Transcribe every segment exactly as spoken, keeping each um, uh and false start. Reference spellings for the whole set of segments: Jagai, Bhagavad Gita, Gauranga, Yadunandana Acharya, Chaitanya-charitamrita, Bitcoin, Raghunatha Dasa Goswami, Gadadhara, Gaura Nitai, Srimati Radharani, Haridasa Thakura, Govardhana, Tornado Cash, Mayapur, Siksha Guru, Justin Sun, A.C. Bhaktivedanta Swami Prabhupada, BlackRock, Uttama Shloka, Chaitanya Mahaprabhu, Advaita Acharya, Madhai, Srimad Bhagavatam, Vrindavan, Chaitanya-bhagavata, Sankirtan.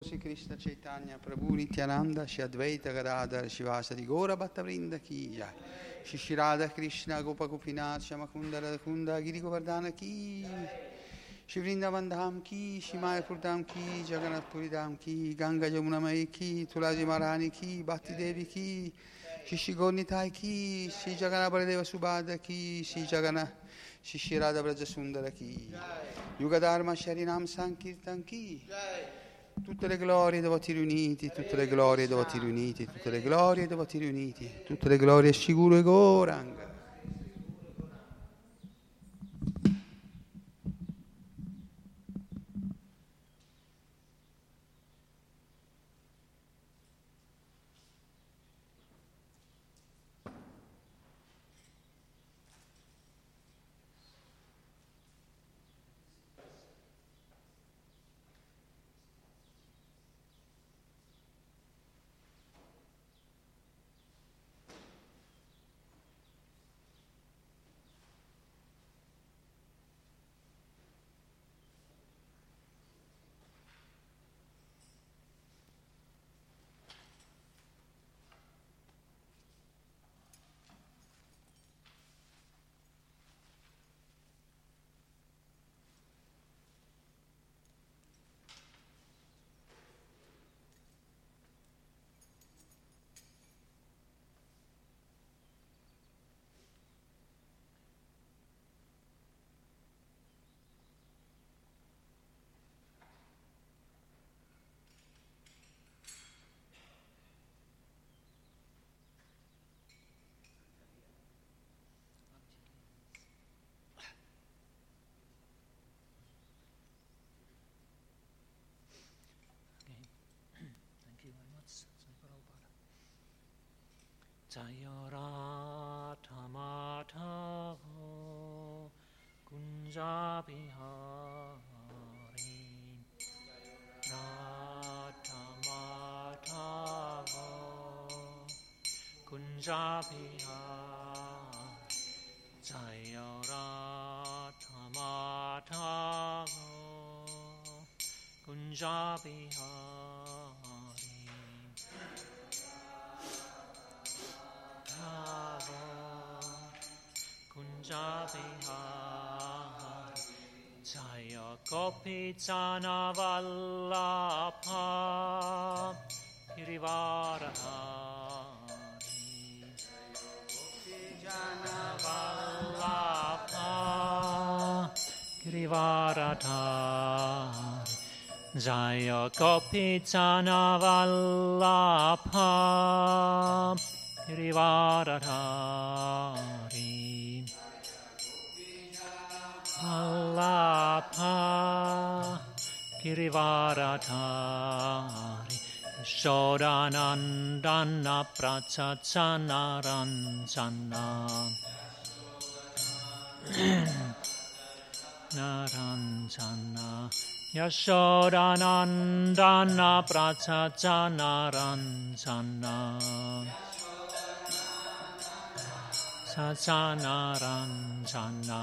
Sri Krishna Chaitanya Prabhu Nityananda Shri Advaita Gadadhara Shivasa di Gaura Bhattavrinda Ki Jai Shri Shri Radha Krishna Gopa Gopinath Shama Kunda Radha Kunda Giri Govardhana Ki Shri Vrindavan Dham Ki Shri Mayapur Dham Ki Jagannatha Puri Dham Ki Ganga Yamuna Mai Ki Tulaji Marani Ki Bhakti Devi Ki Shri Shri Gaura Nitai Ki Shri Jagannatha Baladeva Subhadra Ki Shri Jagannatha Shri Shri Radha Braja Sundara Ki Yuga Dharma Sharinam Sankirtan Ki Tutte le glorie ai devoti riuniti, tutte le glorie ai devoti riuniti, tutte le glorie ai devoti riuniti, tutte le glorie a Sri Guru e Gauranga. Jayorathamatavo Kunjabihari Rathamatavo Kunjabihari Jayorathamatavo Kunjabihari Kunjabihar Jaya Kopi Chana Vallabha Girivarahari Jaya Kopi Chana Vallabha Girivarahari Jaya Kopi Chana Vallabha Girivarahari Vallabha Girivarahari Shodanandana Prachachanarancana Narancana Yashodanandana Prachachanarancana Sachanarancana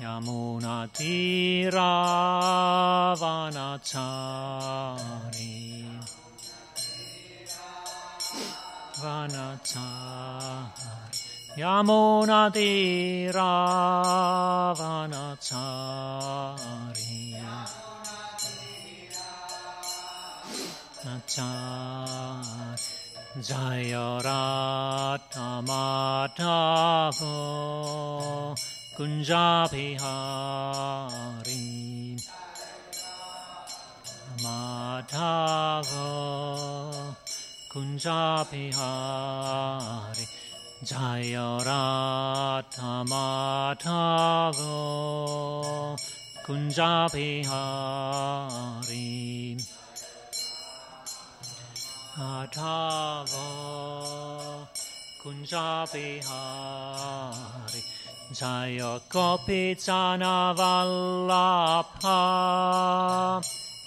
Yamuna Tiravanachari Vanachari Yamuna Tiravanachari Vanachari Jayorathamatavo Kunjabihari Matavo Kunjabihari Jayorathamatavo Kunjabihari Matavo Kunjabihari Jaya Kopi Chana Vallabha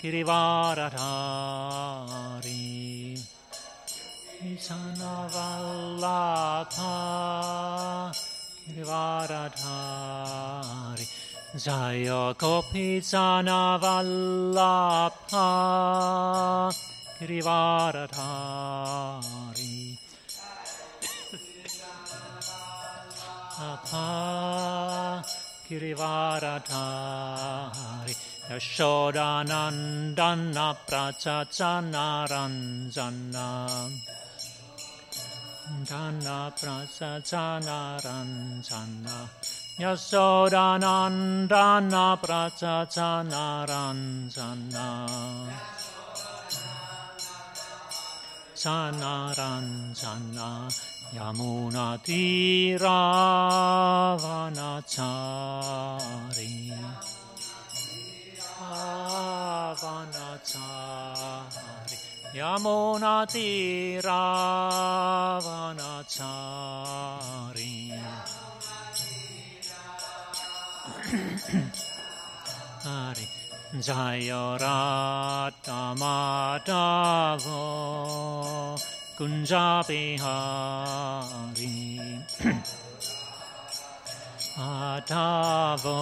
Girivarahari Chana Vallabha Girivarahari Jaya Gopi Jana Vallabha Girivaradhari Apa Girivaradhari Yashodanandana Prachachana Ranjana Dana prasacana ranjana Yasodanandana prasacana ranjana Sana ranjana Yamuna Tiravanachari Avanachari Yamuna Tiravanachari Hari Jaya Radha Madhava Kunja Bihari Madhava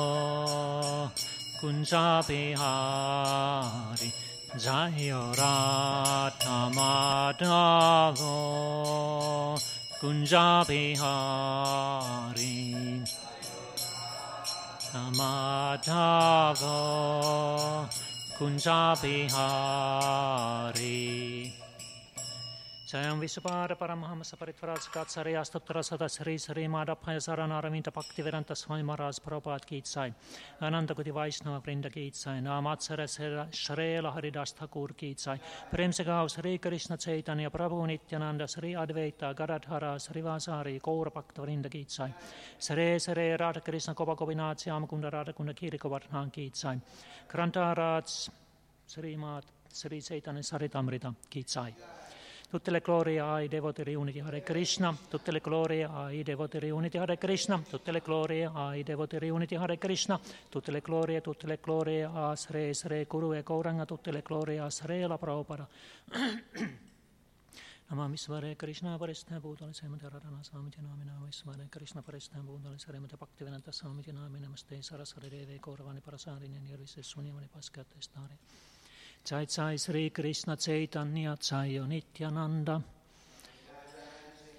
Kunja Bihari Jaya Radha Madhava Kunja Bihari Madhava Kunja Bihari Jayam Visupada Paramahamsa Paritvarajkat Sariya Stutra Sada Sri Sri Madhaphaya Saranaramita Bhaktivedanta Swami Maharaj Prabhupada Ki Jai Ananta Gudi Vaishnava Vrinda Ki Jai Namatsara Shrela Haridasa Thakura Ki Jai Premsagav Sri Krishna Chaitanya Prabhu Nityananda Sri Advaita Gadadhara Sri Vasari Gaura Bhaktavrinda Ki Jai Sri Sri Radha Krishna Kova Govinath Shyama Kunda Radha Kunda Kirikavarthan Ki Jai Grantaraj Sri Mad Sri Chaitanya-charitamrita Ki Jai. Tutte le glorie ai devoti riuniti Hare Krishna, tutte le glorie ai devoti riuniti Hare Krishna, tutte le glorie ai devoti riuniti Hare Krishna, tutte le glorie, tutte le glorie a Sre Sre Guru e Gauranga, tutte le glorie a Sre la Prabhupada. Namami Svare Krishna Parishna Bhutale Srimati Radhana Swamiti Nami Namami Svare Krishna Parishna Bhutale Srimati Bhaktivedanta Swamiti Nami Namaste Sarasare Deve Kauravani Parasarine Nirvise Sunyavani Paskate Stare. Jai Jai Sri Krishna Chaitanya Jaya Nityananda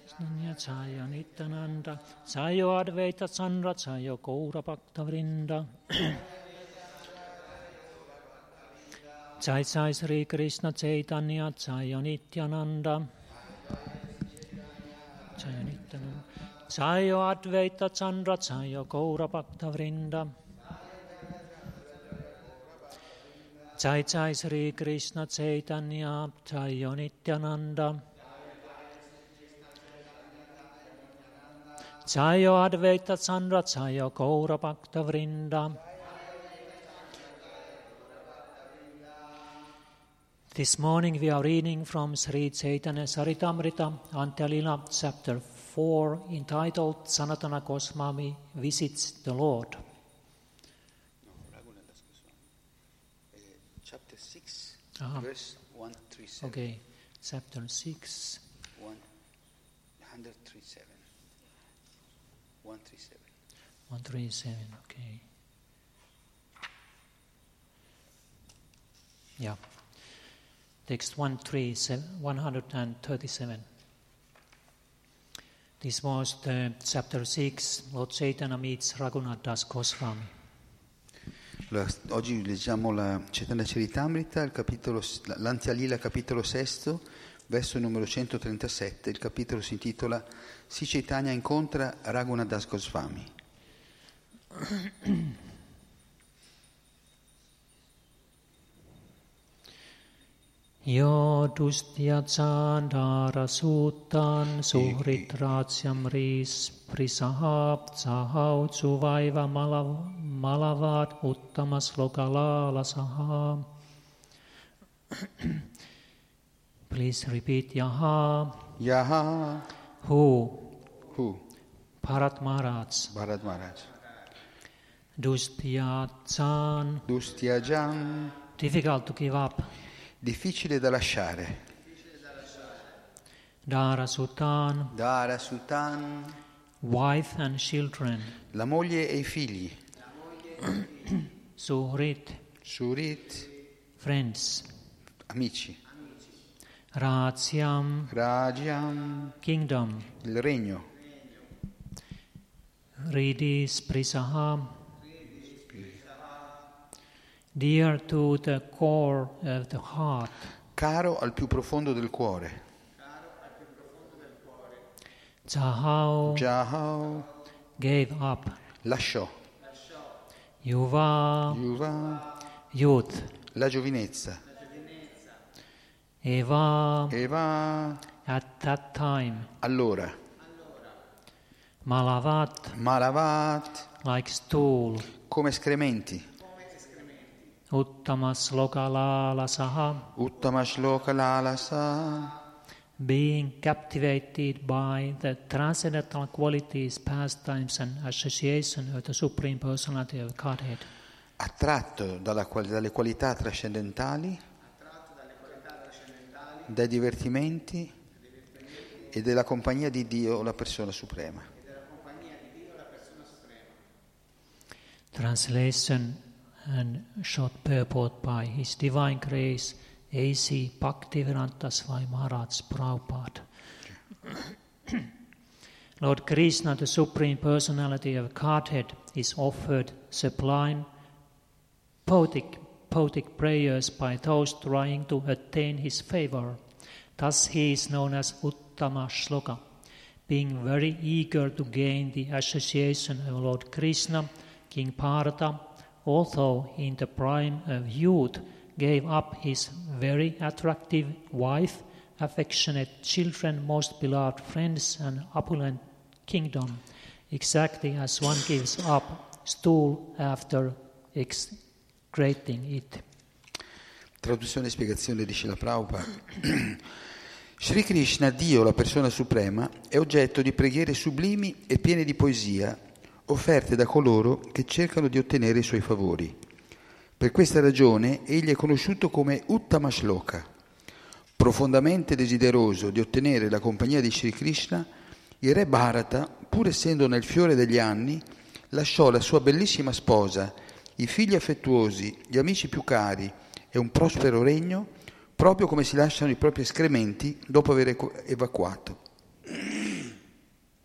Chaitanya Jaya Nityananda Jaya Advaita Acharya Jaya Gaura Bhaktavrinda Jai Jai Sri Krishna Chaitanya Jaya Nityananda Jaya Nityananda Jaya Advaita Acharya Jaya Gaura Bhaktavrinda Jai Jai Sri Krishna Chaitanya Jaya Nityananda Jaya Advaita Acharya Jaya Gaura Bhaktavrinda. This morning we are reading from Sri Chaitanya-charitamrita Antyalila chapter four, entitled Sanatana Goswami Visits the Lord. Uh-huh. Verse one thirty-seven. Okay, chapter six. one thirty-seven. one thirty-seven. one thirty-seven, okay. Yeah. Text one thirty-seven. This was the chapter six, Lord Chaitanya meets Raghunatha Dasa Goswami. Allora, oggi leggiamo la Chaitanya-charitamrita, il capitolo, l'Antyalila capitolo sesto, verso numero centotrentasette. Il capitolo si intitola Si Chaitanya incontra Raghunatha Dasa Goswami. Yo dustya chandara sutan suhrit ratyam ris prisahab sahau suvaiva malavat uttamas lokalala saham. Please repeat yaha. Yaha. Who? Who? Bharat Maharaj. Bharat Maharaj. Dustya chan. Dustya jan. Difficult to give up. Difficile da lasciare. Dara Sultan. Dara Sultan. Wife and children. La moglie e i figli. Surit. Surit. Friends. Amici. Rajiam. Rajiam. Kingdom. Il regno. Ridis Prisaham. Dear to the core of the heart. Caro al più profondo del cuore. Jahao. Jahao. Gave up. Lasciò. Yuva. Yuva. Youth. La giovinezza. La giovinezza. Eva. Eva. At that time. Allora. Allora. Malavat. Malavat. Like stool. Come escrementi. Uttama shloka lalasaha. Uttama shloka lalasaha. Being captivated by the transcendental qualities, pastimes and association of the Supreme Personality of Godhead. Attratto dalla, dalle qualità trascendentali, attratto dalle qualità trascendentali, dai divertimenti, dai divertimenti e della compagnia di Dio, la persona suprema. E della compagnia di Dio, la persona suprema. Translation and short purport by His Divine Grace A C Bhaktivedanta Swami Prabhupada. Lord Krishna, the Supreme Personality of Godhead, is offered sublime poetic, poetic prayers by those trying to attain his favor. Thus he is known as Uttama Shloka, being very eager to gain the association of Lord Krishna, King Bharata, although in the prime of youth, gave up his very attractive wife, affectionate children, most beloved friends, and opulent kingdom, exactly as one gives up stool after excreting it. Traduzione e spiegazione di Srila Prabhupada. Sri Krishna, Dio, la persona suprema, è oggetto di preghiere sublimi e piene di poesia, offerte da coloro che cercano di ottenere i suoi favori. Per questa ragione egli è conosciuto come Uttama Shloka. Profondamente desideroso di ottenere la compagnia di Sri Krishna, il re Bharata, pur essendo nel fiore degli anni, lasciò la sua bellissima sposa, i figli affettuosi, gli amici più cari e un prospero regno, proprio come si lasciano i propri escrementi dopo aver evacuato.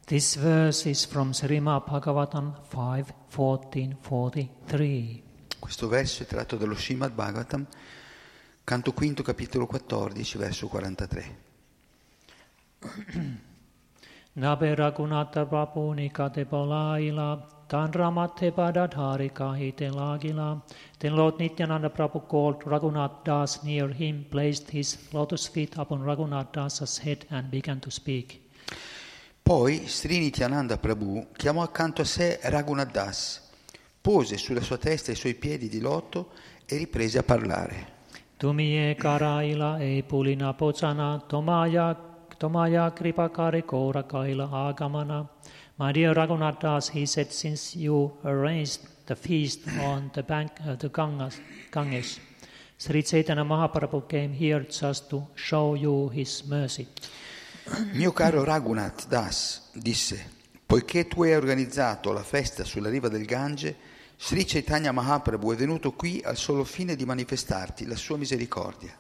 This verse is from Srimad Bhagavatam five fourteen forty-three. Questo verso è tratto dallo Srimad Bhagavatam, canto quinto, capitolo quattordici, verso quarantatré. Nabe Raghunatha Prabhu nikate balaila, tan ramate padadharika hite lagila. Then Lord Nityananda Prabhu called Raghunatha Das near him, placed his lotus feet upon Raghunatha Dasa's head and began to speak. Poi Sri Nityananda Prabhu chiamò accanto a sé Raghunatha Das, pose sulla sua testa i suoi piedi di loto e riprese a parlare. Tumie karaila e pulina pocana, tomaya tomaya kripakare kora kaila agamana. My dear Raghunatha Das, he said, since you arranged the feast on the bank of the Ganges, Sri Chaitanya Mahaprabhu came here just to show you his mercy. Mio caro Raghunatha Das, disse, poiché tu hai organizzato la festa sulla riva del Gange, Sri Chaitanya Mahaprabhu è venuto qui al solo fine di manifestarti la sua misericordia.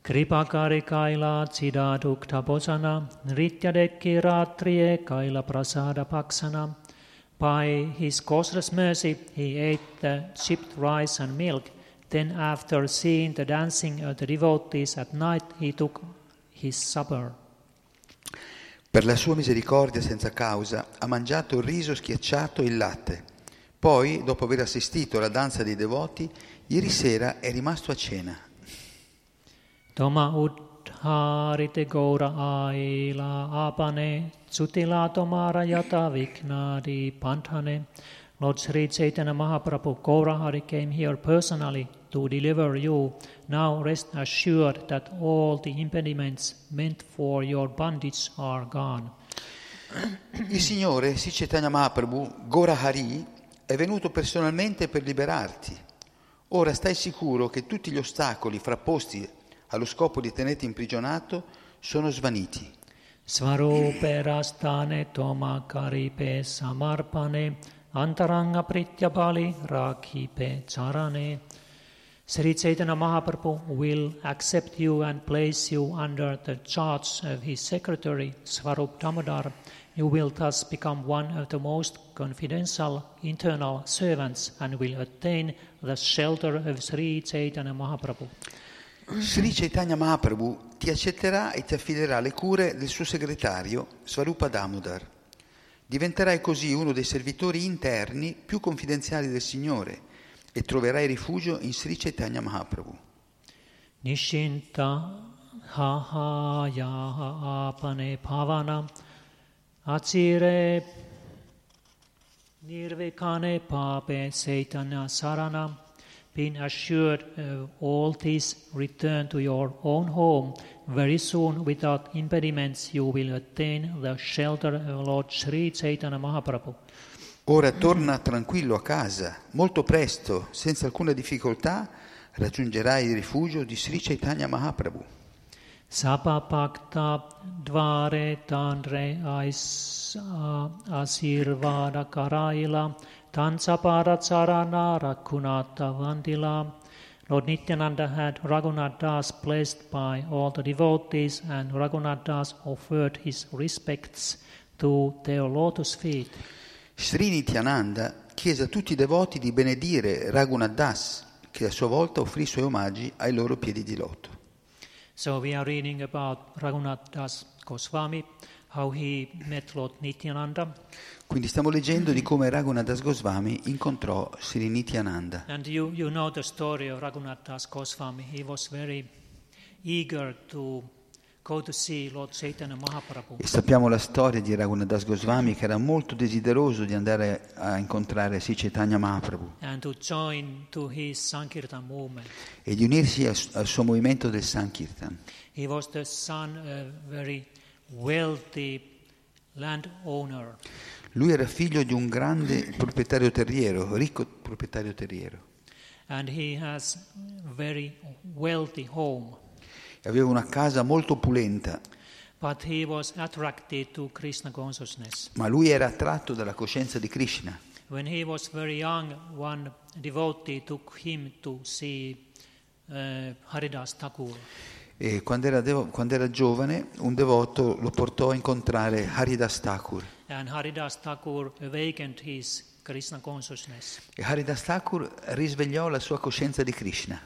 Kripakare kaila cida dukta bosana, rityadekki ratrie kaila prasada paksana. By his causeless mercy he ate the chipped rice and milk. Then after seeing the dancing of the devotees at night he took his supper. Per la sua misericordia senza causa ha mangiato il riso schiacciato e il latte. Poi, dopo aver assistito alla danza dei devoti, ieri sera è rimasto a cena. Toma udharite gaura aila apane, sutilato marayata viknadi panthane. Lord Sri Chaitanya Mahaprabhu Gaurahari came here personally to deliver you. Now rest assured that all the impediments meant for your bondage are gone. Il Signore, Sri Chaitanya Mahaprabhu, Gaurahari, è venuto personalmente per liberarti. Ora stai sicuro che tutti gli ostacoli frapposti allo scopo di tenerti imprigionato sono svaniti. Svarupe rastane tomakaripe samarpane Antaranga Prityabali Rakhipe Charane. Sri Chaitanya Mahaprabhu will accept you and place you under the charge of his secretary, Swarupa Damodara. You will thus become one of the most confidential internal servants and will attain the shelter of Sri Chaitanya Mahaprabhu. Sri Chaitanya Mahaprabhu ti accetterà e ti affiderà le cure del suo segretario, Swarupa Damodar. Diventerai così uno dei servitori interni più confidenziali del Signore e troverai rifugio in Sri Chaitanya Mahaprabhu. Nishinta ha ha apane bhavana acire nirvekane pape Chaitanya sarana. Being assured of all this, return to your own home. Very soon, without impediments, you will attain the shelter of Lord Sri Chaitanya Mahaprabhu. Ora torna tranquillo a casa. Molto presto, senza alcuna difficoltà, raggiungerai il rifugio di Sri Chaitanya Mahaprabhu. Sapapakta dvare tanre asirvada karaila Tansapara Charana Raghunatha Vandila. Lord Nityananda had Raghunatha Das blessed by all the devotees, and Raghunatha Das offered his respects to their lotus feet. Sri Nityananda chiese a tutti i devoti di benedire Raghunatha Das, che a sua volta offrì i suoi omaggi ai loro piedi di loto. So we are reading about Raghunatha Das Goswami, how he met Lord Nityananda. Quindi stiamo leggendo di come Raghunatha Dasa Goswami incontrò Sri Nityananda. And you, you know the story of Raghunatha Dasa Goswami. He was very eager to go to see Lord Chaitanya Mahaprabhu. E sappiamo la storia di Raghunatha Dasa Goswami, che era molto desideroso di andare a incontrare Sri Chaitanya Mahaprabhu. And to join to his Sankirtan movement. E di unirsi al, al suo movimento del Sankirtan. He was the son of very wealthy landowner. Lui era figlio di un grande proprietario terriero, ricco proprietario terriero. And he has very wealthy home. Aveva una casa molto opulenta. But he was attracted to Krishna consciousness. Ma lui era attratto dalla coscienza di Krishna. When he was very young, one devotee took him to see uh, Haridasa Thakura. E quando era, devo, quando era giovane, un devoto lo portò a incontrare Haridasa Thakura. And Haridasa Thakura awakened his Krishna consciousness. E Haridasa Thakura risvegliò la sua coscienza di Krishna.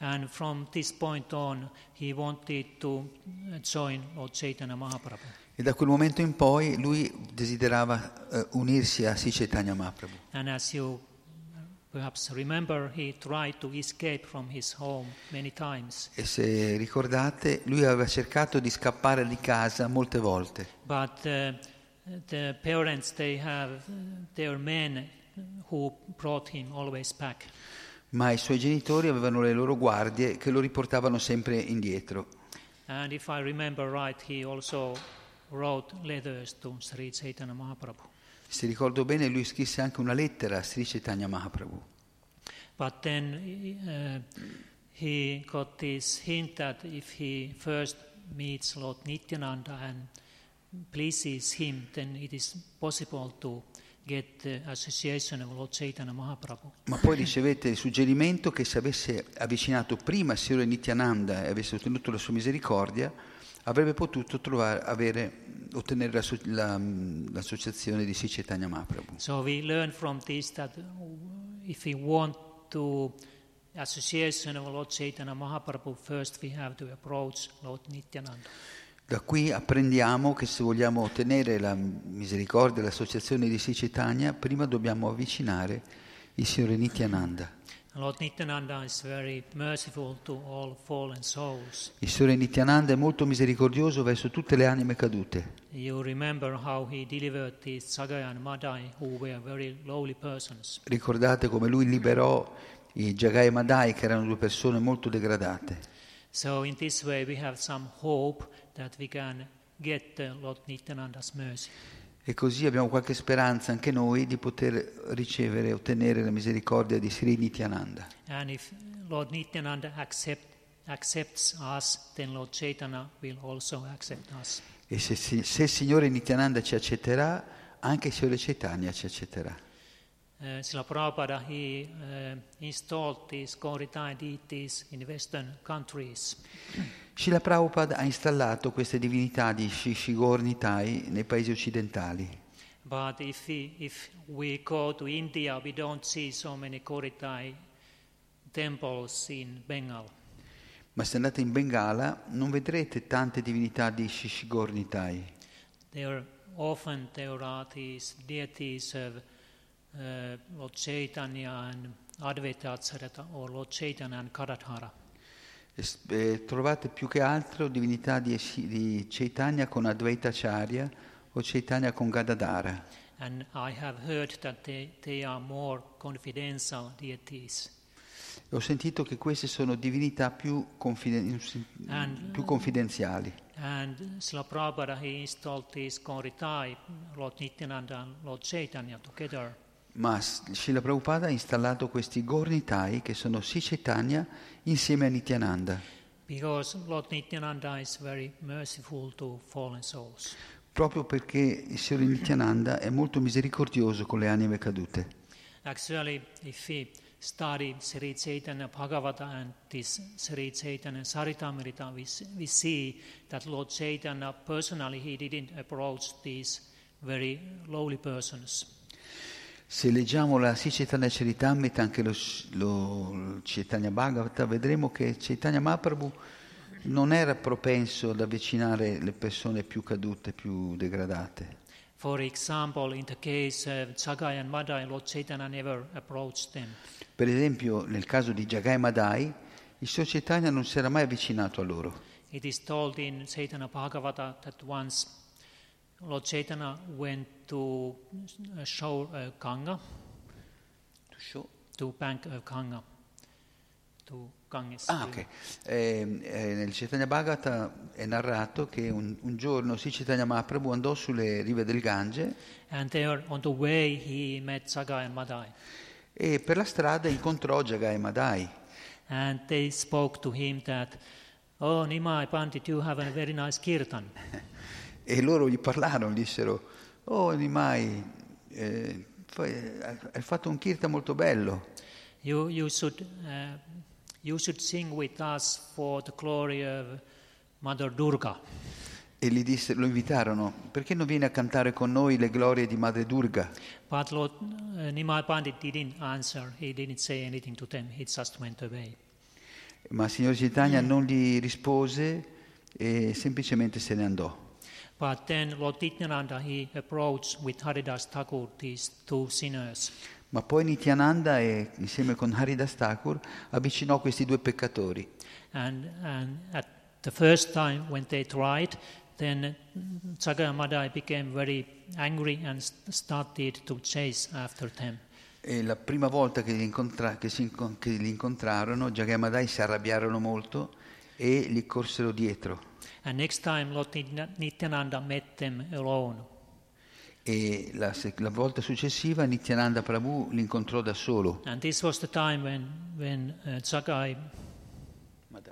And from this point on, he wanted to join Lord Chaitanya Mahaprabhu. E da quel momento in poi lui desiderava uh, unirsi a Sri Chaitanya Mahaprabhu. And as you perhaps remember, he tried to escape from his home many times. E se ricordate, lui aveva cercato di scappare di casa molte volte. But uh, the parents, they have their men who brought him always back. Ma i suoi genitori avevano le loro guardie che lo riportavano sempre indietro. And if I remember right, he also wrote letters to Sri Chaitanya Mahaprabhu. Se ricordo bene, lui scrisse anche una lettera a Sri Chaitanya Mahaprabhu. But then uh, he got this hint that if he first meets Lord Nityananda and pleases him, then it is possible to get the association of Lord Chaitanya Mahaprabhu. Ma poi ricevette il suggerimento che se avesse avvicinato prima Sri Nityananda e avesse ottenuto la sua misericordia, avrebbe potuto trovare, avere, ottenere la, la, l'associazione di Sri Chaitanya Mahaprabhu. So we learn from this that if we want to association of Lord Chaitanya Mahaprabhu, first we have to approach Lord Nityananda. Da qui apprendiamo che se vogliamo ottenere la misericordia e l'associazione di Sri Chaitanya, prima dobbiamo avvicinare il Signore Nityananda. Lord Nityananda is very merciful to all fallen souls. Il Signore Nityananda è molto misericordioso verso tutte le anime cadute. You remember how he delivered the Jagai and Madai, who were very lowly persons. Ricordate come lui liberò i Jagai e Madai, che erano due persone molto degradate. So in this way we have some hope that we can get Lord Nityananda's mercy. E così abbiamo qualche speranza anche noi di poter ricevere e ottenere la misericordia di Sri Nityananda. And if Lord Nityananda accept, accepts us, then Lord Chaitanya will also accept us. E se, se il Signore Nityananda ci accetterà, anche il Signore Chaitanya ci accetterà. Uh, Srila Prabhupada, he uh, installed these Gaura Nitai deities in Western countries. Srila Prabhupada ha installato queste divinità di Gaura Nitai nei paesi occidentali. But if we, if we go to India, we don't see so many Gaura Nitai temples in Bengal. Ma se andate in Bengala non vedrete tante divinità di Gaura Nitai. There often there are these deities of Uh, Lord Chaitanya and Advaita Acharya, or Lord Chaitanya and Gadadhara. Eh, trovate più che altro divinità di, di Chaitanya con Advaita Acharya o Chaitanya con Gadadhara. And I have heard that they, they are more confidential deities. E ho sentito che queste sono divinità più, confiden- and, più confidenziali. And Srila Prabhupada he installed these Gaura Nitai, Lord Nityananda and Lord Chaitanya together. Ma Srila Prabhupada ha installato questi Gaura Nitai che sono Sri Chaitanya insieme a Nityananda. Because Lord Nityananda is very merciful to fallen souls. Proprio perché il Signore Nityananda è molto misericordioso con le anime cadute. Actually, if we study Sri Chaitanya-bhagavata and this Sri Chaitanya-charitamrita, we, we see that Lord Chaitanya personally he didn't approach these very lowly persons. Se leggiamo la Sri Chaitanya-charitamrita, anche lo, lo Chaitanya-bhagavata, vedremo che Chaitanya Mahaprabhu non era propenso ad avvicinare le persone più cadute, più degradate. For example, in the case of Jagai and Madhai, Lord Chaitanya never approached them. Per esempio, nel caso di Jagai e Madhai, il suo Chaitanya non si era mai avvicinato a loro. It is told in Chaitanya-bhagavata that once Lord Chaitanya went to shore uh, Ganga, to show to bank of Ganga, to Ganges. Ah, ok. Eh, eh, nel Chaitanya-bhagavata è narrato che un, un giorno Sri Chaitanya Mahaprabhu andò sulle rive del Gange. And there on the way he met Jagai and Madhai. E per la strada incontrò Jagai e Madhai. And they spoke to him that, oh Nimai Pandit, you have a very nice kirtan. E loro gli parlarono, gli dissero, oh Nimai, eh, hai fatto un kirtan molto bello. You, you, should, uh, you should sing with us for the glory of Mother Durga. E gli disse, lo invitarono, perché non vieni a cantare con noi le glorie di Madre Durga? But Lord uh, Nimai Pandit didn't answer, he didn't say anything to them, he just went away. Ma il signor Chaitanya mm. non gli rispose e semplicemente se ne andò. But then Lord Nityananda he approached with Haridasa Thakura these two sinners. Ma poi Nityananda e insieme con Haridasa Thakura avvicinò questi due peccatori. And, and at the first time when they tried, then Jagai and Madhai became very angry and started to chase after them. E la prima volta che li, incontra- che si incont- che li incontrarono, Jagai e Madhai si arrabbiarono molto e li corsero dietro. And next time Lord Nityananda met them alone. E la, la volta successiva Nityananda Prabhu li incontrò da solo. And this was the time when when uh, Jagai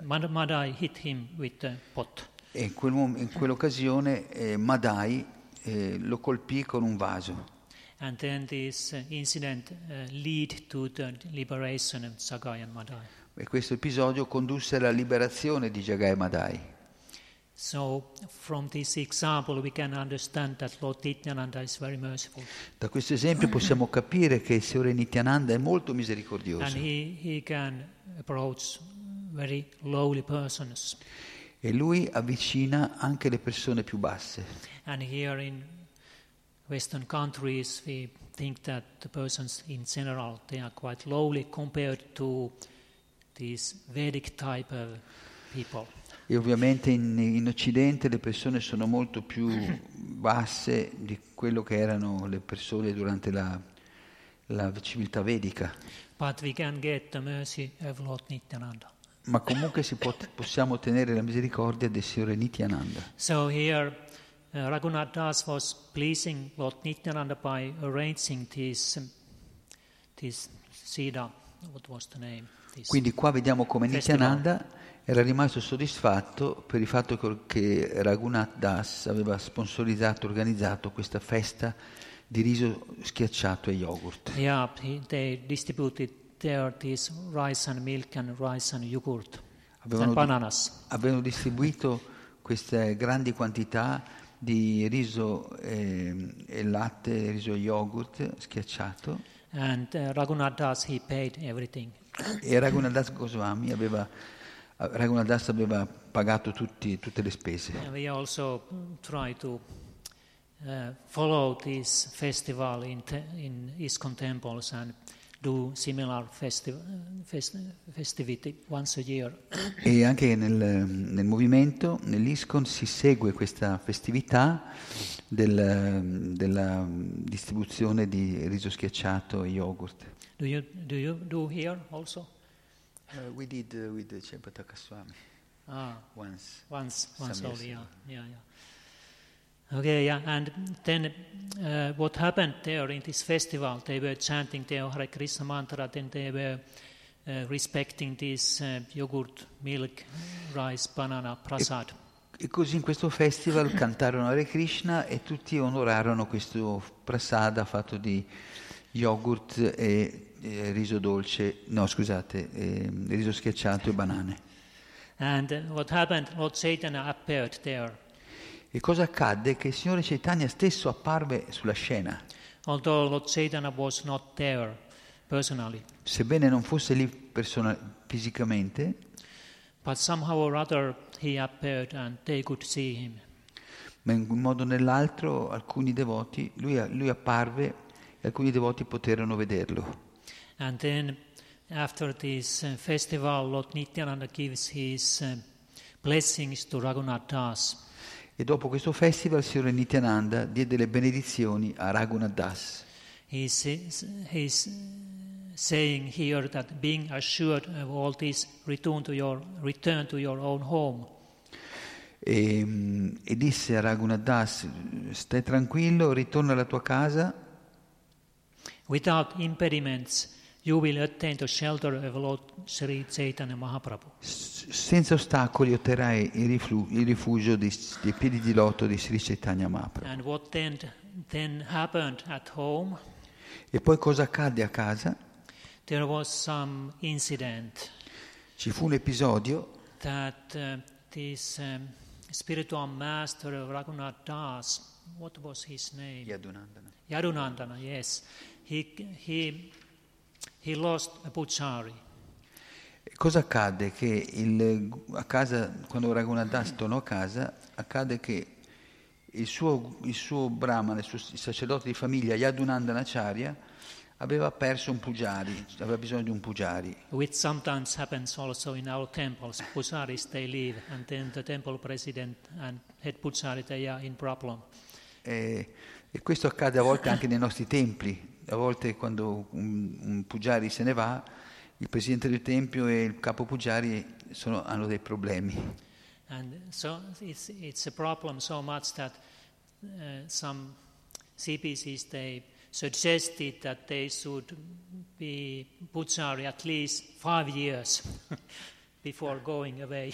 Madhai. Madhai hit him with the pot. E in, quel, in quell'occasione eh, Madhai eh, lo colpì con un vaso. And then this incident uh, led to the liberation of Jagai and Madhai. E questo episodio condusse alla liberazione di Jagai e Madhai. So from this example we can understand that Lord Nityananda is very merciful. Da questo esempio possiamo capire che il Signore Nityananda è molto misericordioso. And he, he can approach very lowly persons. E lui avvicina anche le persone più basse. And here in Western countries we think that the persons in general they are quite lowly compared to these Vedic type of people. E ovviamente in, in Occidente le persone sono molto più basse di quello che erano le persone durante la, la civiltà vedica. But we can get the mercy of Lord Nityananda. Ma comunque si pot- possiamo ottenere la misericordia del Signore Nityananda. So here uh, Raghunatha Dasa was pleasing Lord Nityananda by arranging this this Sida, what was the name? This Quindi qua vediamo come festival. Nityananda era rimasto soddisfatto per il fatto che Raghunatha Dasa aveva sponsorizzato, organizzato questa festa di riso schiacciato e yogurt. Yeah, they distributed there this rice and milk and rice and yogurt and bananas. Avevano distribuito queste grandi quantità di riso e, e latte, riso e yogurt schiacciato. And uh, Raghunatha Dasa, he paid everything. E Raghunatha Dasa Goswami aveva Raghunatha Dasa aveva pagato tutti, tutte le spese. And we also try to Uh, follow this festival in, te- in Iskcon temples and do similar festi- fest- festivity once a year. E anche nel, nel movimento, nell'Iskcon si segue questa festività del, della distribuzione di riso schiacciato e yogurt. Do you do, you do here also? Uh, we did uh, with the Chaitanya-bhagavata Swami. Ah, once, once, once only. Yeah, yeah, yeah. Okay, yeah, and then uh, what happened there in this festival? They were chanting the Hare Krishna mantra, then they were uh, respecting this uh, yogurt, milk, rice, banana, prasad. E, e così in questo festival cantarono Hare Krishna e tutti onorarono questo prasada fatto di yogurt e, e riso dolce, no scusate, e, riso schiacciato e banane. And uh, what happened? Lord Chaitanya appeared there. E cosa accadde? Che il Signore Chaitanya stesso apparve sulla scena. Although Lord Chaitanya was not there personally. Sebbene non fosse lì person- fisicamente. But somehow or other he appeared and they could see him. Ma in un modo o nell'altro alcuni devoti, lui, lui apparve e alcuni devoti poterono vederlo. And then after this festival Lord Nityananda gives his blessings to Raghunatha Dasa. E dopo questo festival il Signore Nityananda diede le benedizioni a Raghunatha Dasa. He is saying here that being assured of all this, return to your return to your own home. E, e disse a Raghunatha Dasa: stai tranquillo, ritorna alla tua casa. Without impediments, you will attain the shelter of Lord Sri Chaitanya Mahaprabhu. Senza ostacoli otterrai il, riflu- il rifugio dei, dei piedi di loto di Sri Chaitanya Mahaprabhu. And what then, then happened at home? E poi cosa accadde a casa? There was some incident. Ci fu un episodio. That uh, this um, spiritual master of Raghunatha Dasa, what was his name? Yadunandana. Yadunandana, yes. He he. He lost a puchari. Cosa accade? Che il, a casa, quando Raghunatha Dasa tornò a casa, accade che il suo, il suo brahmana, il suo il sacerdote di famiglia, Yadunandana Acharya, aveva perso un puchari, aveva bisogno di un puchari. Which sometimes happens also in our temples. Pucharis they leave, and then the temple president and head puchari they are in problem. E, e questo accade a volte anche nei nostri templi. A volte quando un, un pugiari se ne va, il presidente del tempio e il capo pugiari sono, hanno dei problemi. And so it's, it's a problem so much that uh, some C P Cs they suggested that they should be pugiari at least five years before going away.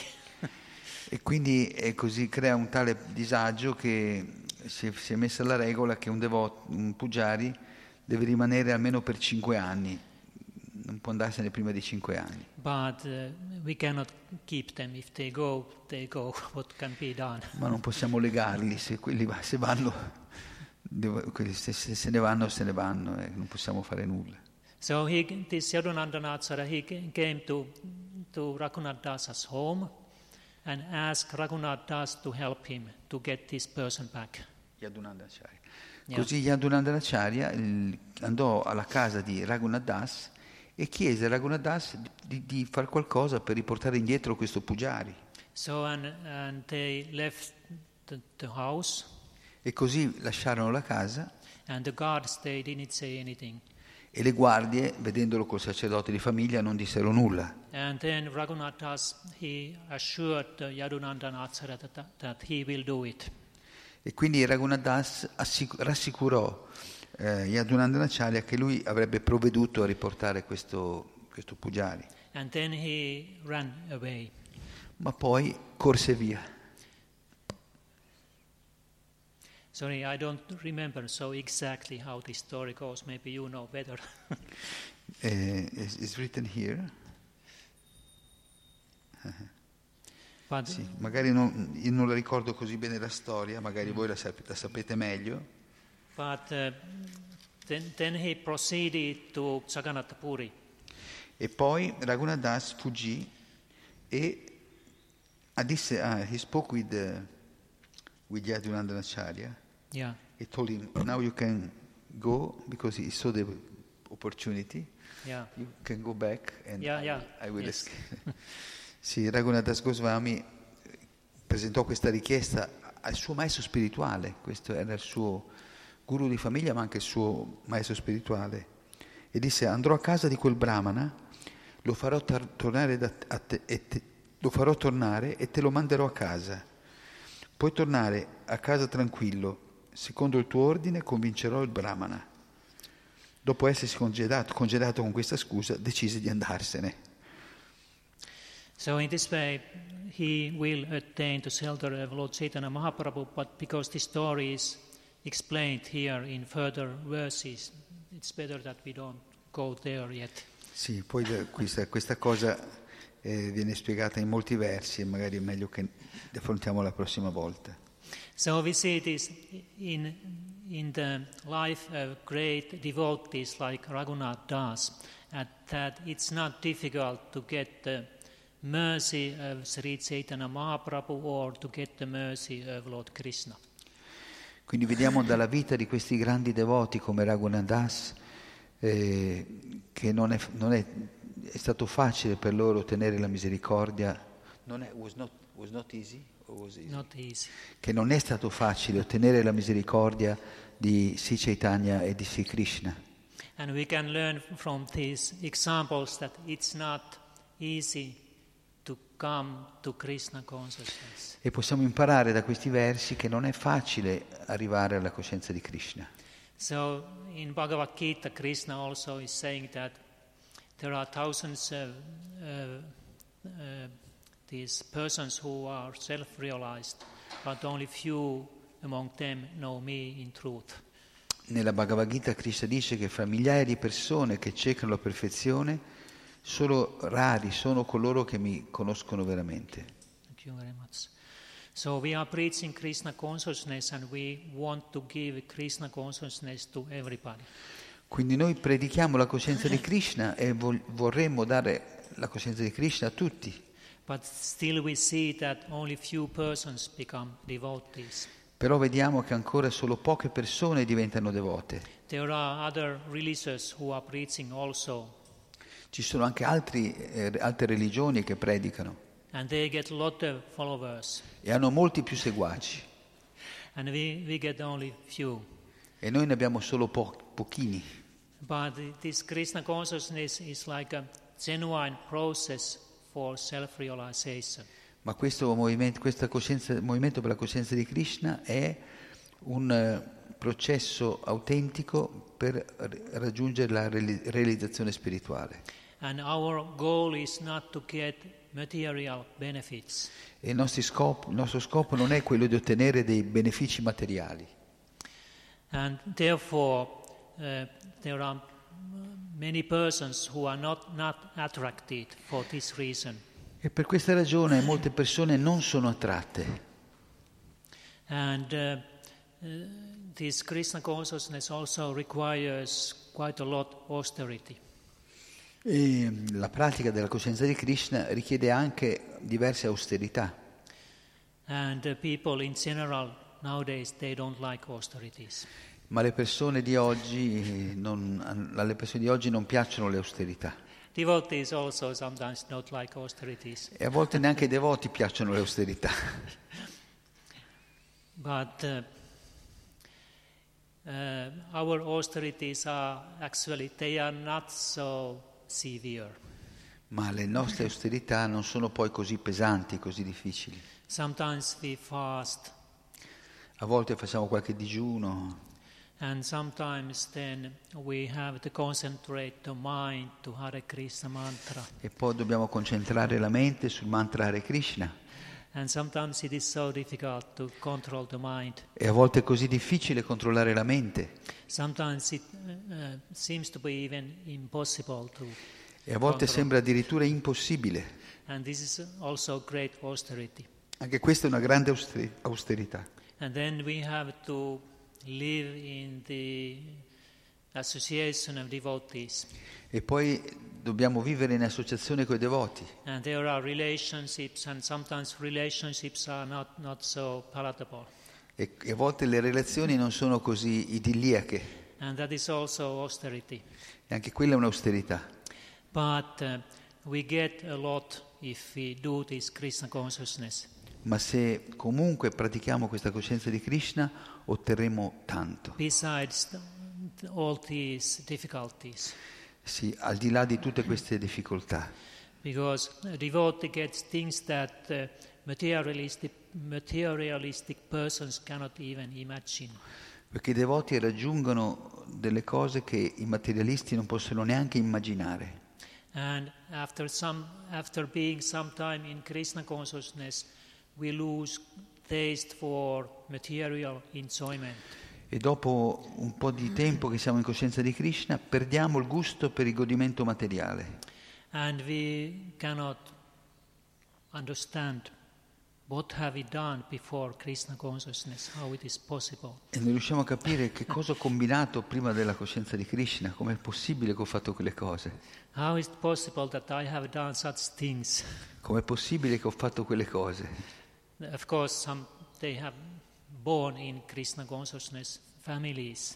E quindi è così, crea un tale disagio che si, si è messa la regola che un devoto, un pugiari deve rimanere almeno per cinque anni, non può andarsene prima di cinque anni. But uh, we cannot keep them. If they go, they go. What can be done? Ma non possiamo legarli, se quelli va, se vanno, devo, se, se, se ne vanno, se ne vanno, eh, non possiamo fare nulla. So he, this Yadunandana Acharya, he came to to Raghunatha Dasa's home and asked Raghunatha Dasa to help him to get this person back. Yadunandana Acharya. Così Yadunandana Acharya andò alla casa di Raghunatha Dasa e chiese a Raghunatha Dasa di, di far qualcosa per riportare indietro questo pugiari. So and, and they left the, the house. E così lasciarono la casa. And the guards, they didn't say anything. E le guardie, vedendolo col sacerdote di famiglia, non dissero nulla. And then Raghunatha Dasa, he assured Yadunandana Acharya that, that he will do it. E quindi Raghunatha Dasa assic- rassicurò eh, Yadunandana Acharya che lui avrebbe provveduto a riportare questo, questo pugiari. And then he ran away. Ma poi corse via. Sorry, I don't remember so exactly how the story goes. Maybe you know better. uh, it's, it's written here. Uh-huh. But, sì, magari non, io non la ricordo così bene la storia, magari mm. voi la, sap- la sapete meglio. But uh, then, then he proceeded to Jagannatha Puri. E poi Raghunatha Das fuggì e ah, disse, ah, he spoke with uh, with Yadunandana Acharya. Yeah. He told him, now you can go, because he saw the opportunity. Yeah. You can go back and yeah, I, yeah. I will yes. escape. Sì, Raghunatha Dasa Goswami presentò questa richiesta al suo maestro spirituale, questo era il suo guru di famiglia ma anche il suo maestro spirituale, e disse: andrò a casa di quel brahmana, lo farò, tar- tornare, da te, a te, e te, lo farò tornare e te lo manderò a casa. Puoi tornare a casa tranquillo, secondo il tuo ordine convincerò il brahmana. Dopo essersi congedato, congedato con questa scusa, decise di andarsene. So in this way, he will attain to shelter of Lord Chaitanya Mahaprabhu, but because the story is explained here in further verses, it's better that we don't go there yet. Sì, poi questa, questa cosa eh, viene spiegata in molti versi e magari è meglio che affrontiamo la prossima volta. So we see this in, in the life of great devotees like Raghunatha Das, and that it's not difficult to get the mercy of Sri Chaitanya Mahaprabhu or to get the mercy of Lord Krishna. Quindi vediamo dalla vita di questi grandi devoti come Raghunatha Das eh, che non è, non è, è stato facile per loro ottenere la misericordia. Non è, was not, was not easy, or was easy? Not easy. Che non è stato facile ottenere la misericordia di Sri Chaitanya e di Sri Krishna. And we can learn from these examples that it's not easy to come to Krishna consciousness. E possiamo imparare da questi versi che non è facile arrivare alla coscienza di Krishna. So in Bhagavad Gita Krishna also is saying that there are thousands of uh, uh, these persons who are self-realized, but only few among them know me in truth. Nella Bhagavad Gita Krishna dice che fra migliaia di persone che cercano la perfezione solo rari sono coloro che mi conoscono veramente. Thank you very much. So we are preaching Krishna consciousness and we want to give Krishna consciousness to everybody. Quindi noi predichiamo la coscienza di Krishna e vol- vorremmo dare la coscienza di Krishna a tutti. But still we see that only few persons become devotees. Però vediamo che ancora solo poche persone diventano devote. There are other religious who are preaching also. Ci sono anche altri, eh, altre religioni che predicano. And they get a lot of followers. E hanno molti più seguaci. And we, we get only few. E noi ne abbiamo solo po- pochini. But this Krishna consciousness is like a genuine process for self-realization. Ma questo movimento, questa coscienza, movimento per la coscienza di Krishna è un uh, processo autentico per r- raggiungere la re- realizzazione spirituale. And our goal is not to get material benefits. E il nostro scopo, il nostro scopo non è quello di ottenere dei benefici materiali. And therefore uh, there are many persons who are not, not attracted for this reason. E per questa ragione molte persone non sono attratte. And uh, uh, this Krishna consciousness also requires quite a lot austerity. E la pratica della coscienza di Krishna richiede anche diverse austerità. And people in general nowadays they don't like austerities. Ma le persone di oggi non, alle persone di oggi non piacciono le austerità. Devotees also sometimes don't like austerities. E a volte neanche i devoti piacciono le austerità. But uh, uh, our austerities are actually they are not so severe. Ma le nostre austerità non sono poi così pesanti, così difficili. Sometimes we fast. A volte facciamo qualche digiuno. And sometimes then we have to concentrate the mind to Hare Krishna mantra. E poi dobbiamo concentrare la mente sul mantra Hare Krishna. E a volte è così difficile controllare la mente. E a volte sembra addirittura impossibile. Anche questa è una grande austeri- austerità. And then we have to live in the association of devotees. E poi dobbiamo vivere in associazione coi devoti. And there are relationships, and sometimes relationships are not, not so palatable. E a volte le relazioni non sono così idilliache. And that is also austerity. E anche quella è un'austerità. But uh, we get a lot if we do this Krishna consciousness. Ma se comunque pratichiamo questa coscienza di Krishna, otterremo tanto. Besides all these difficulties. Sì, al di là di tutte queste difficoltà. Because a devotee gets things that uh, materialistic, materialistic persons cannot even imagine. Perché i devoti raggiungono delle cose che i materialisti non possono neanche immaginare. And after some after being some time in Krishna consciousness, we lose taste for material enjoyment. E dopo un po' di tempo che siamo in coscienza di Krishna, perdiamo il gusto per il godimento materiale. And we cannot understand what have we done before Krishna consciousness, how it is possible. E non riusciamo a capire che cosa ho combinato prima della coscienza di Krishna, com'è possibile che ho fatto quelle cose. How is it possible that I have done such things? Com'è possibile che ho fatto quelle cose? Of course, some they have born in Krishna consciousness families.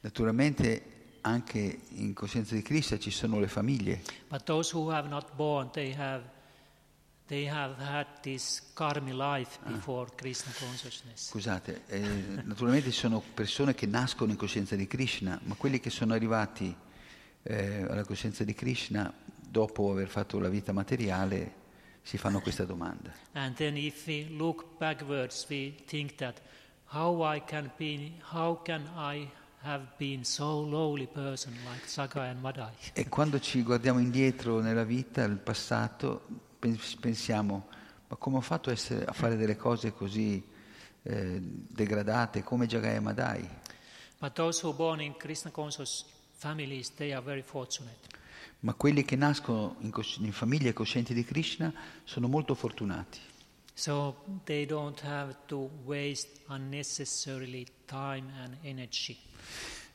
Naturalmente anche in coscienza di Krishna ci sono le famiglie. But those who have not born, they have they have had this karmic life before ah. Krishna consciousness. Scusate, eh, naturalmente ci sono persone che nascono in coscienza di Krishna, ma quelli che sono arrivati eh, alla coscienza di Krishna dopo aver fatto la vita materiale si fanno questa domanda. And then if we look backwards, we think that how I can be, how can I have been so lowly person like Jagai and Madhai. E quando ci guardiamo indietro nella vita, nel passato, pensiamo: ma come ho fatto a, essere, a fare delle cose così eh, degradate come Jagai e Madhai? But those who born in Krishna conscious families, they are very fortunate. Ma quelli che nascono in, cosci- in famiglie coscienti di Krishna sono molto fortunati. So they don't have to waste unnecessarily time and energy.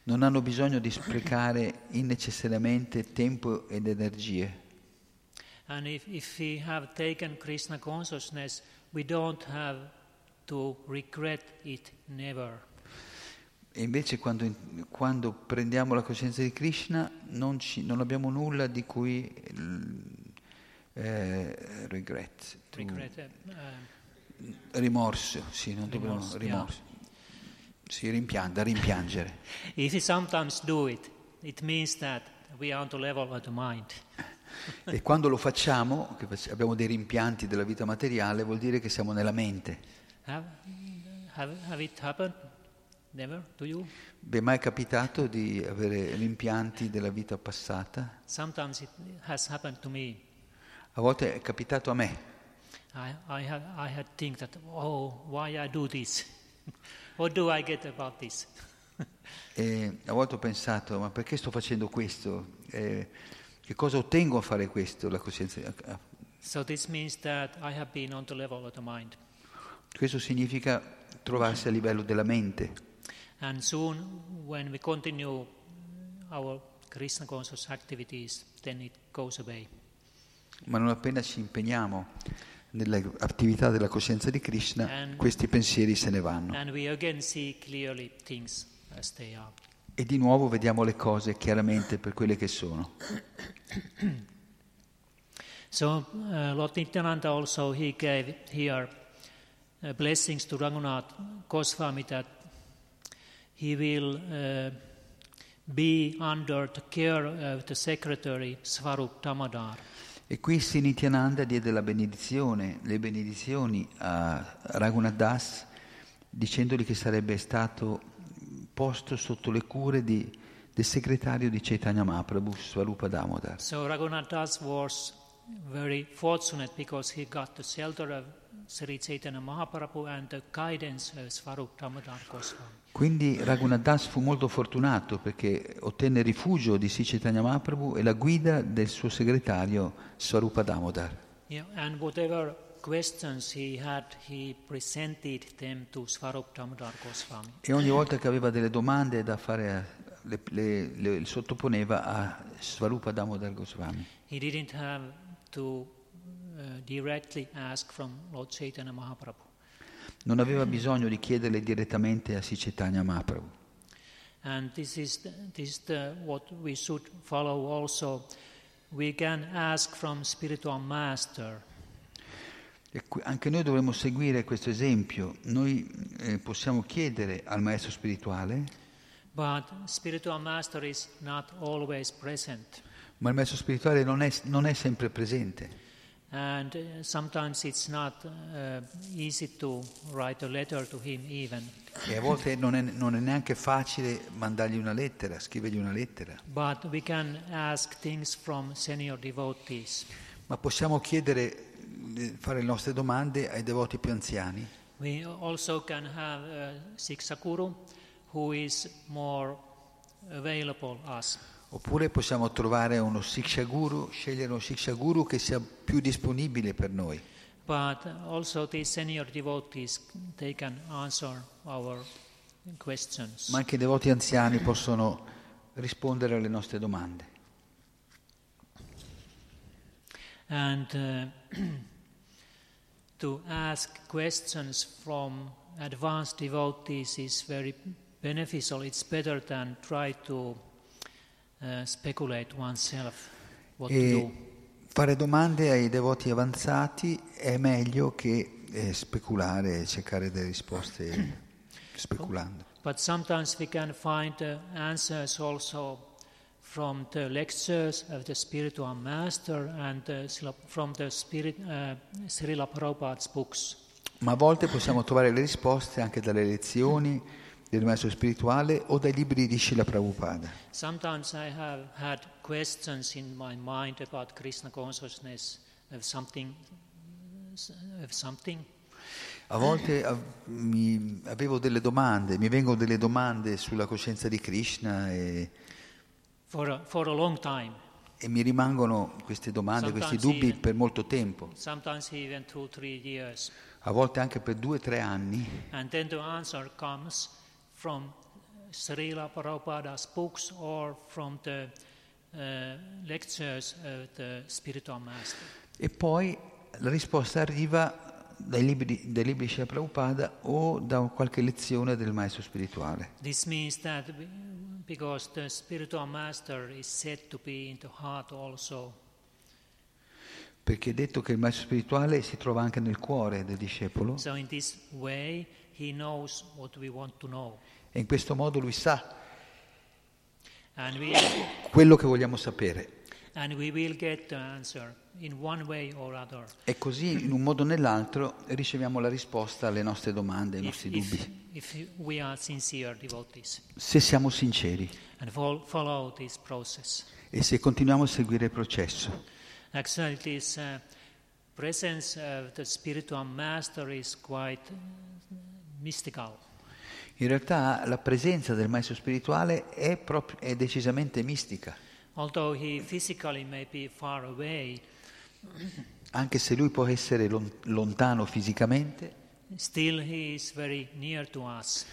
Non hanno bisogno di sprecare innecessariamente tempo ed energie. And if, if we have taken Krishna consciousness, we don't have to regret it never. E invece quando, quando prendiamo la coscienza di Krishna non, ci, non abbiamo nulla di cui eh, regret, regret uh, rimorso, sì, non dobbiamo rimorso, rimorso. Yeah. Sì, rimpian- da rimpiangere. If we sometimes do it, it means that we are on the level of the mind. E quando lo facciamo, che abbiamo dei rimpianti della vita materiale, vuol dire che siamo nella mente. Have, have, have it happened? Never, do you? Beh, mai è capitato di avere rimpianti della vita passata? Sometimes it has happened to me. A volte è capitato a me. I, I had, I had think that, oh, why I do this? What do I get about this? E a volte ho pensato, ma perché sto facendo questo? Eh, che cosa ottengo a fare questo? La coscienza. So this means that I have been on the level of the mind. Questo significa trovarsi a livello della mente. And soon, when we continue our Krishna conscious activities, then it goes away. Ma non appena ci impegniamo nell'attività della coscienza di Krishna, and, questi pensieri se ne vanno. And we again see clearly things as they are. E di nuovo vediamo le cose chiaramente per quelle che sono. So, uh, Lord Nityananda also he gave here uh, blessings to Raghunatha Goswami that he will uh, be under the care of the secretary Swarupa Damodara. E qui si Nityananda diede la benedizione, le benedizioni a Raghunatha Dasa, dicendogli che sarebbe stato posto sotto le cure di, del segretario di Chaitanya Mahaprabhu, Swarupa Damodara. So Raghunatha Dasa was very fortunate because he got the shelter of Sri Chaitanya Mahaprabhu and the guidance of Swarupa Damodara Goswami. Quindi Raghunatha Dasa fu molto fortunato perché ottenne rifugio di Sri Chaitanya Mahaprabhu e la guida del suo segretario Swarupa Damodara. Yeah, and whatever questions he had, he presented them to Swarupa Damodara Goswami. E ogni volta che aveva delle domande da fare le, le, le, le sottoponeva a Swarupa Damodara Goswami. He didn't have to Uh, directly ask from Lord Chaitanya Mahaprabhu. Non aveva bisogno di chiederle direttamente a Sri Chaitanya Mahaprabhu. And this is the, this is the, what we should follow also. We can ask from spiritual master. E anche noi dovremmo seguire questo esempio. Noi eh, possiamo chiedere al maestro spirituale. But spiritual master is not always present. Ma il maestro spirituale non è, non è sempre presente. And uh, sometimes it's not uh, easy to write a letter to him even. E a volte non è, non è neanche facile mandargli una lettera, scrivergli una lettera. But we can ask things from senior devotees. Ma possiamo chiedere, fare le nostre domande ai devoti più anziani. We also can have a Siksakuru who is more available us. Oppure possiamo trovare uno Siksha Guru, scegliere uno Siksha Guru che sia più disponibile per noi. But also the senior devotees, they can answer our questions. Ma anche i devoti anziani possono rispondere alle nostre domande. And uh, to ask questions from advanced devotees is very beneficial. It's better than try to Uh, speculate oneself what e to do. Fare domande ai devoti avanzati è meglio che eh, speculare e cercare delle risposte speculando. But sometimes we can find uh, answers also from the lectures of the spiritual master and uh, from the spirit, uh, Srila Prabhupada's books. Ma a volte possiamo trovare le risposte anche dalle lezioni del maestro spirituale o dai libri di Srila Prabhupada. Sometimes I have had questions in my mind about Krishna consciousness of something of something. A volte av- mi avevo delle domande, mi vengono delle domande sulla coscienza di Krishna e for a, for a long time. E mi rimangono queste domande, sometimes questi dubbi even, per molto tempo. Sometimes even two, three years. A volte anche per due o tre anni. And then the answer comes from Srila Prabhupada's books or from the uh, lectures of the spiritual master. E poi la risposta arriva dai libri dai libri di Srila Prabhupada o da qualche lezione del maestro spirituale. This means that because the spiritual master is said to be in the heart also. Perché è detto che il maestro spirituale si trova anche nel cuore del discepolo. So in this way he knows what we want to know. E in questo modo lui sa and we, quello che vogliamo sapere. And we will get the answer in one way or other. E così, in un modo o nell'altro, riceviamo la risposta alle nostre domande, ai if, nostri if, dubbi. If we are sincere devotees. Se siamo sinceri. And follow this process. E se continuiamo a seguire il processo. Actually, this uh, presence of the spiritual master is quite mystical. In realtà la presenza del maestro spirituale è, proprio, è decisamente mistica. Although he physically may be far away, anche se lui può essere lontano fisicamente, still he is very near to us.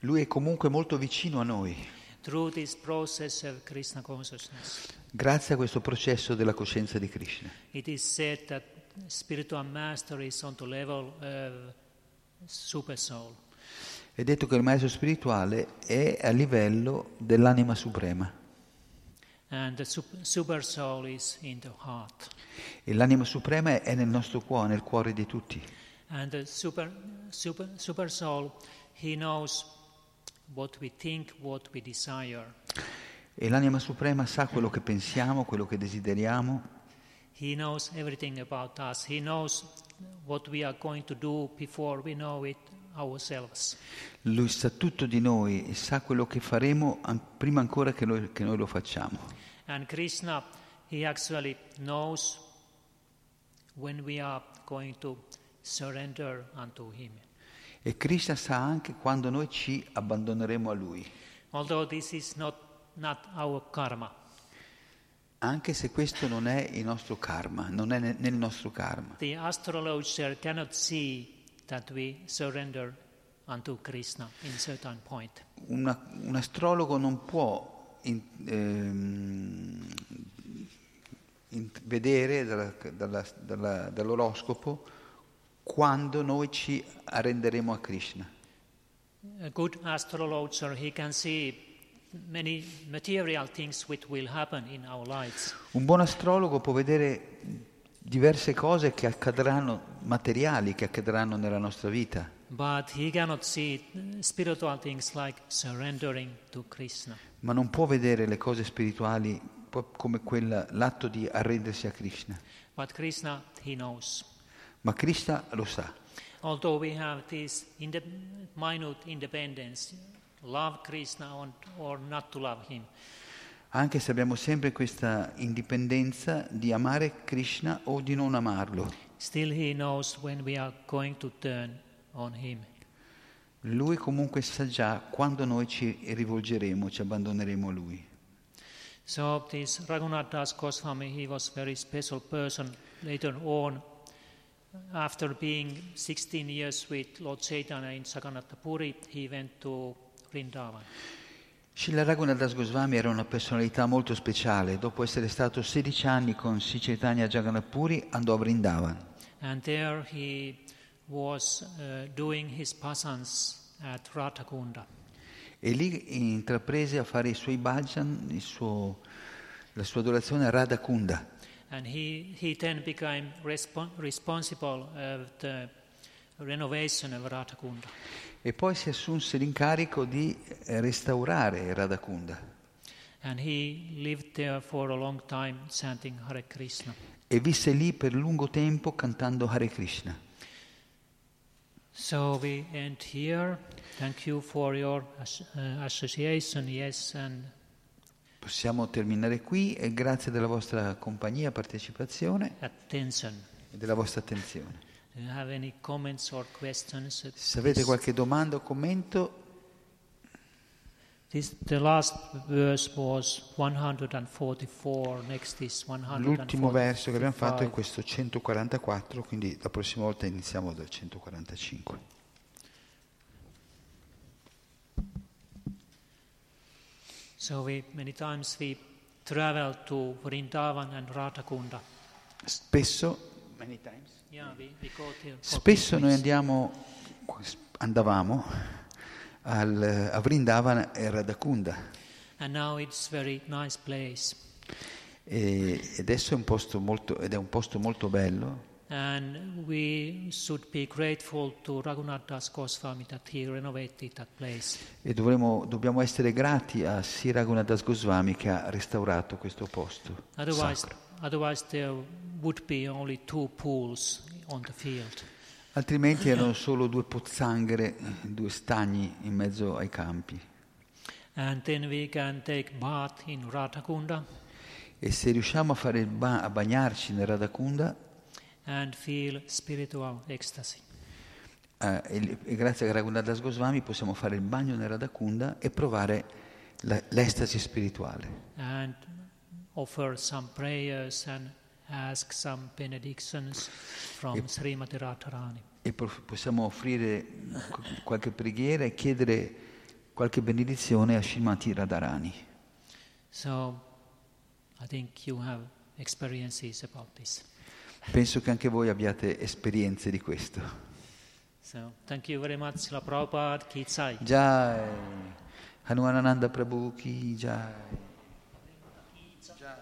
Lui è comunque molto vicino a noi. Through this process of Krishna consciousness. Grazie a questo processo della coscienza di Krishna. It is said that spiritual master is on the level of super soul. È detto che il maestro spirituale è a livello dell'anima suprema. And the super soul is in the heart. E l'anima suprema è nel nostro cuore, nel cuore di tutti. And the super super super soul, he knows what we think, what we desire. E l'anima suprema sa quello che pensiamo, quello che desideriamo. He knows everything about us. He knows what we are going to do before we know it ourselves. Lui sa tutto di noi e sa quello che faremo an- prima ancora che noi, che noi lo facciamo. And Krishna, he actually knows when we are going to surrender unto him. E Krishna sa anche quando noi ci abbandoneremo a lui. Although this is not, not our karma. Anche se questo non è il nostro karma, non è nel nostro karma. The astrologer cannot see that we surrender unto Krishna in certain point. Una, un astrologo non può in, ehm, in, vedere dalla, dalla, dalla, dall'oroscopo quando noi ci arrenderemo a Krishna. A good astrologer, he can see many material things which will happen in our lives. Un buon astrologo può vedere diverse cose che accadranno, materiali che accadranno nella nostra vita. But he cannot see spiritual things like surrendering to Krishna. Ma non può vedere le cose spirituali come quella, l'atto di arrendersi a Krishna. But Krishna, he knows. Ma Krishna lo sa. Although we have this ind- minute independence, love Krishna or not to love him. Anche se abbiamo sempre questa indipendenza di amare Krishna o di non amarlo. Still he knows when we are going to turn on him. Lui comunque sa già quando noi ci rivolgeremo, ci abbandoneremo a lui. So this Raghunatha Dasa Goswami, he was very special person later on. After being sixteen years with Lord Chaitanya in Jagannatha Puri, he went to Vrindavan. Srila Raghunatha Dasa Goswami era una personalità molto speciale. Dopo essere stato sedici anni con Sri Chaitanya a Jagannatha Puri, andò a Vrindavan. And there he was uh, doing his bhajans at Radha Kunda. E lì intraprese a fare i suoi bhajan, il suo, la sua adorazione a Radha Kunda. And he he then became respon- responsible of the renovation of Radha Kunda. E poi si assunse l'incarico di restaurare Radha Kunda. And he lived there for a long time chanting Hare Krishna. E visse lì per lungo tempo cantando Hare Krishna. So we end here. Thank you for your uh, association. Yes, and possiamo terminare qui e grazie della vostra compagnia, partecipazione attention. E della vostra attenzione. Do you have any comments or questions? Se avete qualche domanda o commento. This, the last verse was one forty-four, next is one forty-five. L'ultimo verso che abbiamo fatto è questo centoquarantaquattro, quindi la prossima volta iniziamo dal centoquarantacinque. So we many times we travel to Vrindavan and Radha Kunda. Spesso many times. Yeah, we, we go there. Spesso noi andiamo andavamo al, a Vrindavan e Radha Kunda. And now it's very nice place. E adesso è un posto molto ed è un posto molto bello. And we should be grateful to Raghunatha Dasa Goswami that he renovated that place. E dovremo, dobbiamo essere grati a Sri Raghunatha Dasa Goswami che ha restaurato questo posto. Otherwise, otherwise there would be only two pools on the field. Altrimenti erano solo due pozzanghere, due stagni in mezzo ai campi. And then we can take bath in Radha Kunda. E se riusciamo a fare il ba- a bagnarci nel Radha Kunda. And feel spiritual ecstasy. Uh, e, e grazie a Raghunatha Dasa Goswami possiamo fare il bagno nella Radha Kunda e provare la, l'estasi spirituale. And offer some prayers and ask some benedictions from e, Srimati Radharani. E prof, possiamo offrire qualche preghiera e chiedere qualche benedizione a Srimati Radharani. So I think you have experiences about this. Penso che anche voi abbiate esperienze di questo. So, thank you very much, Srila Prabhupada ki jai. Jai. Hanumanananda Prabhu ki jai. Jai.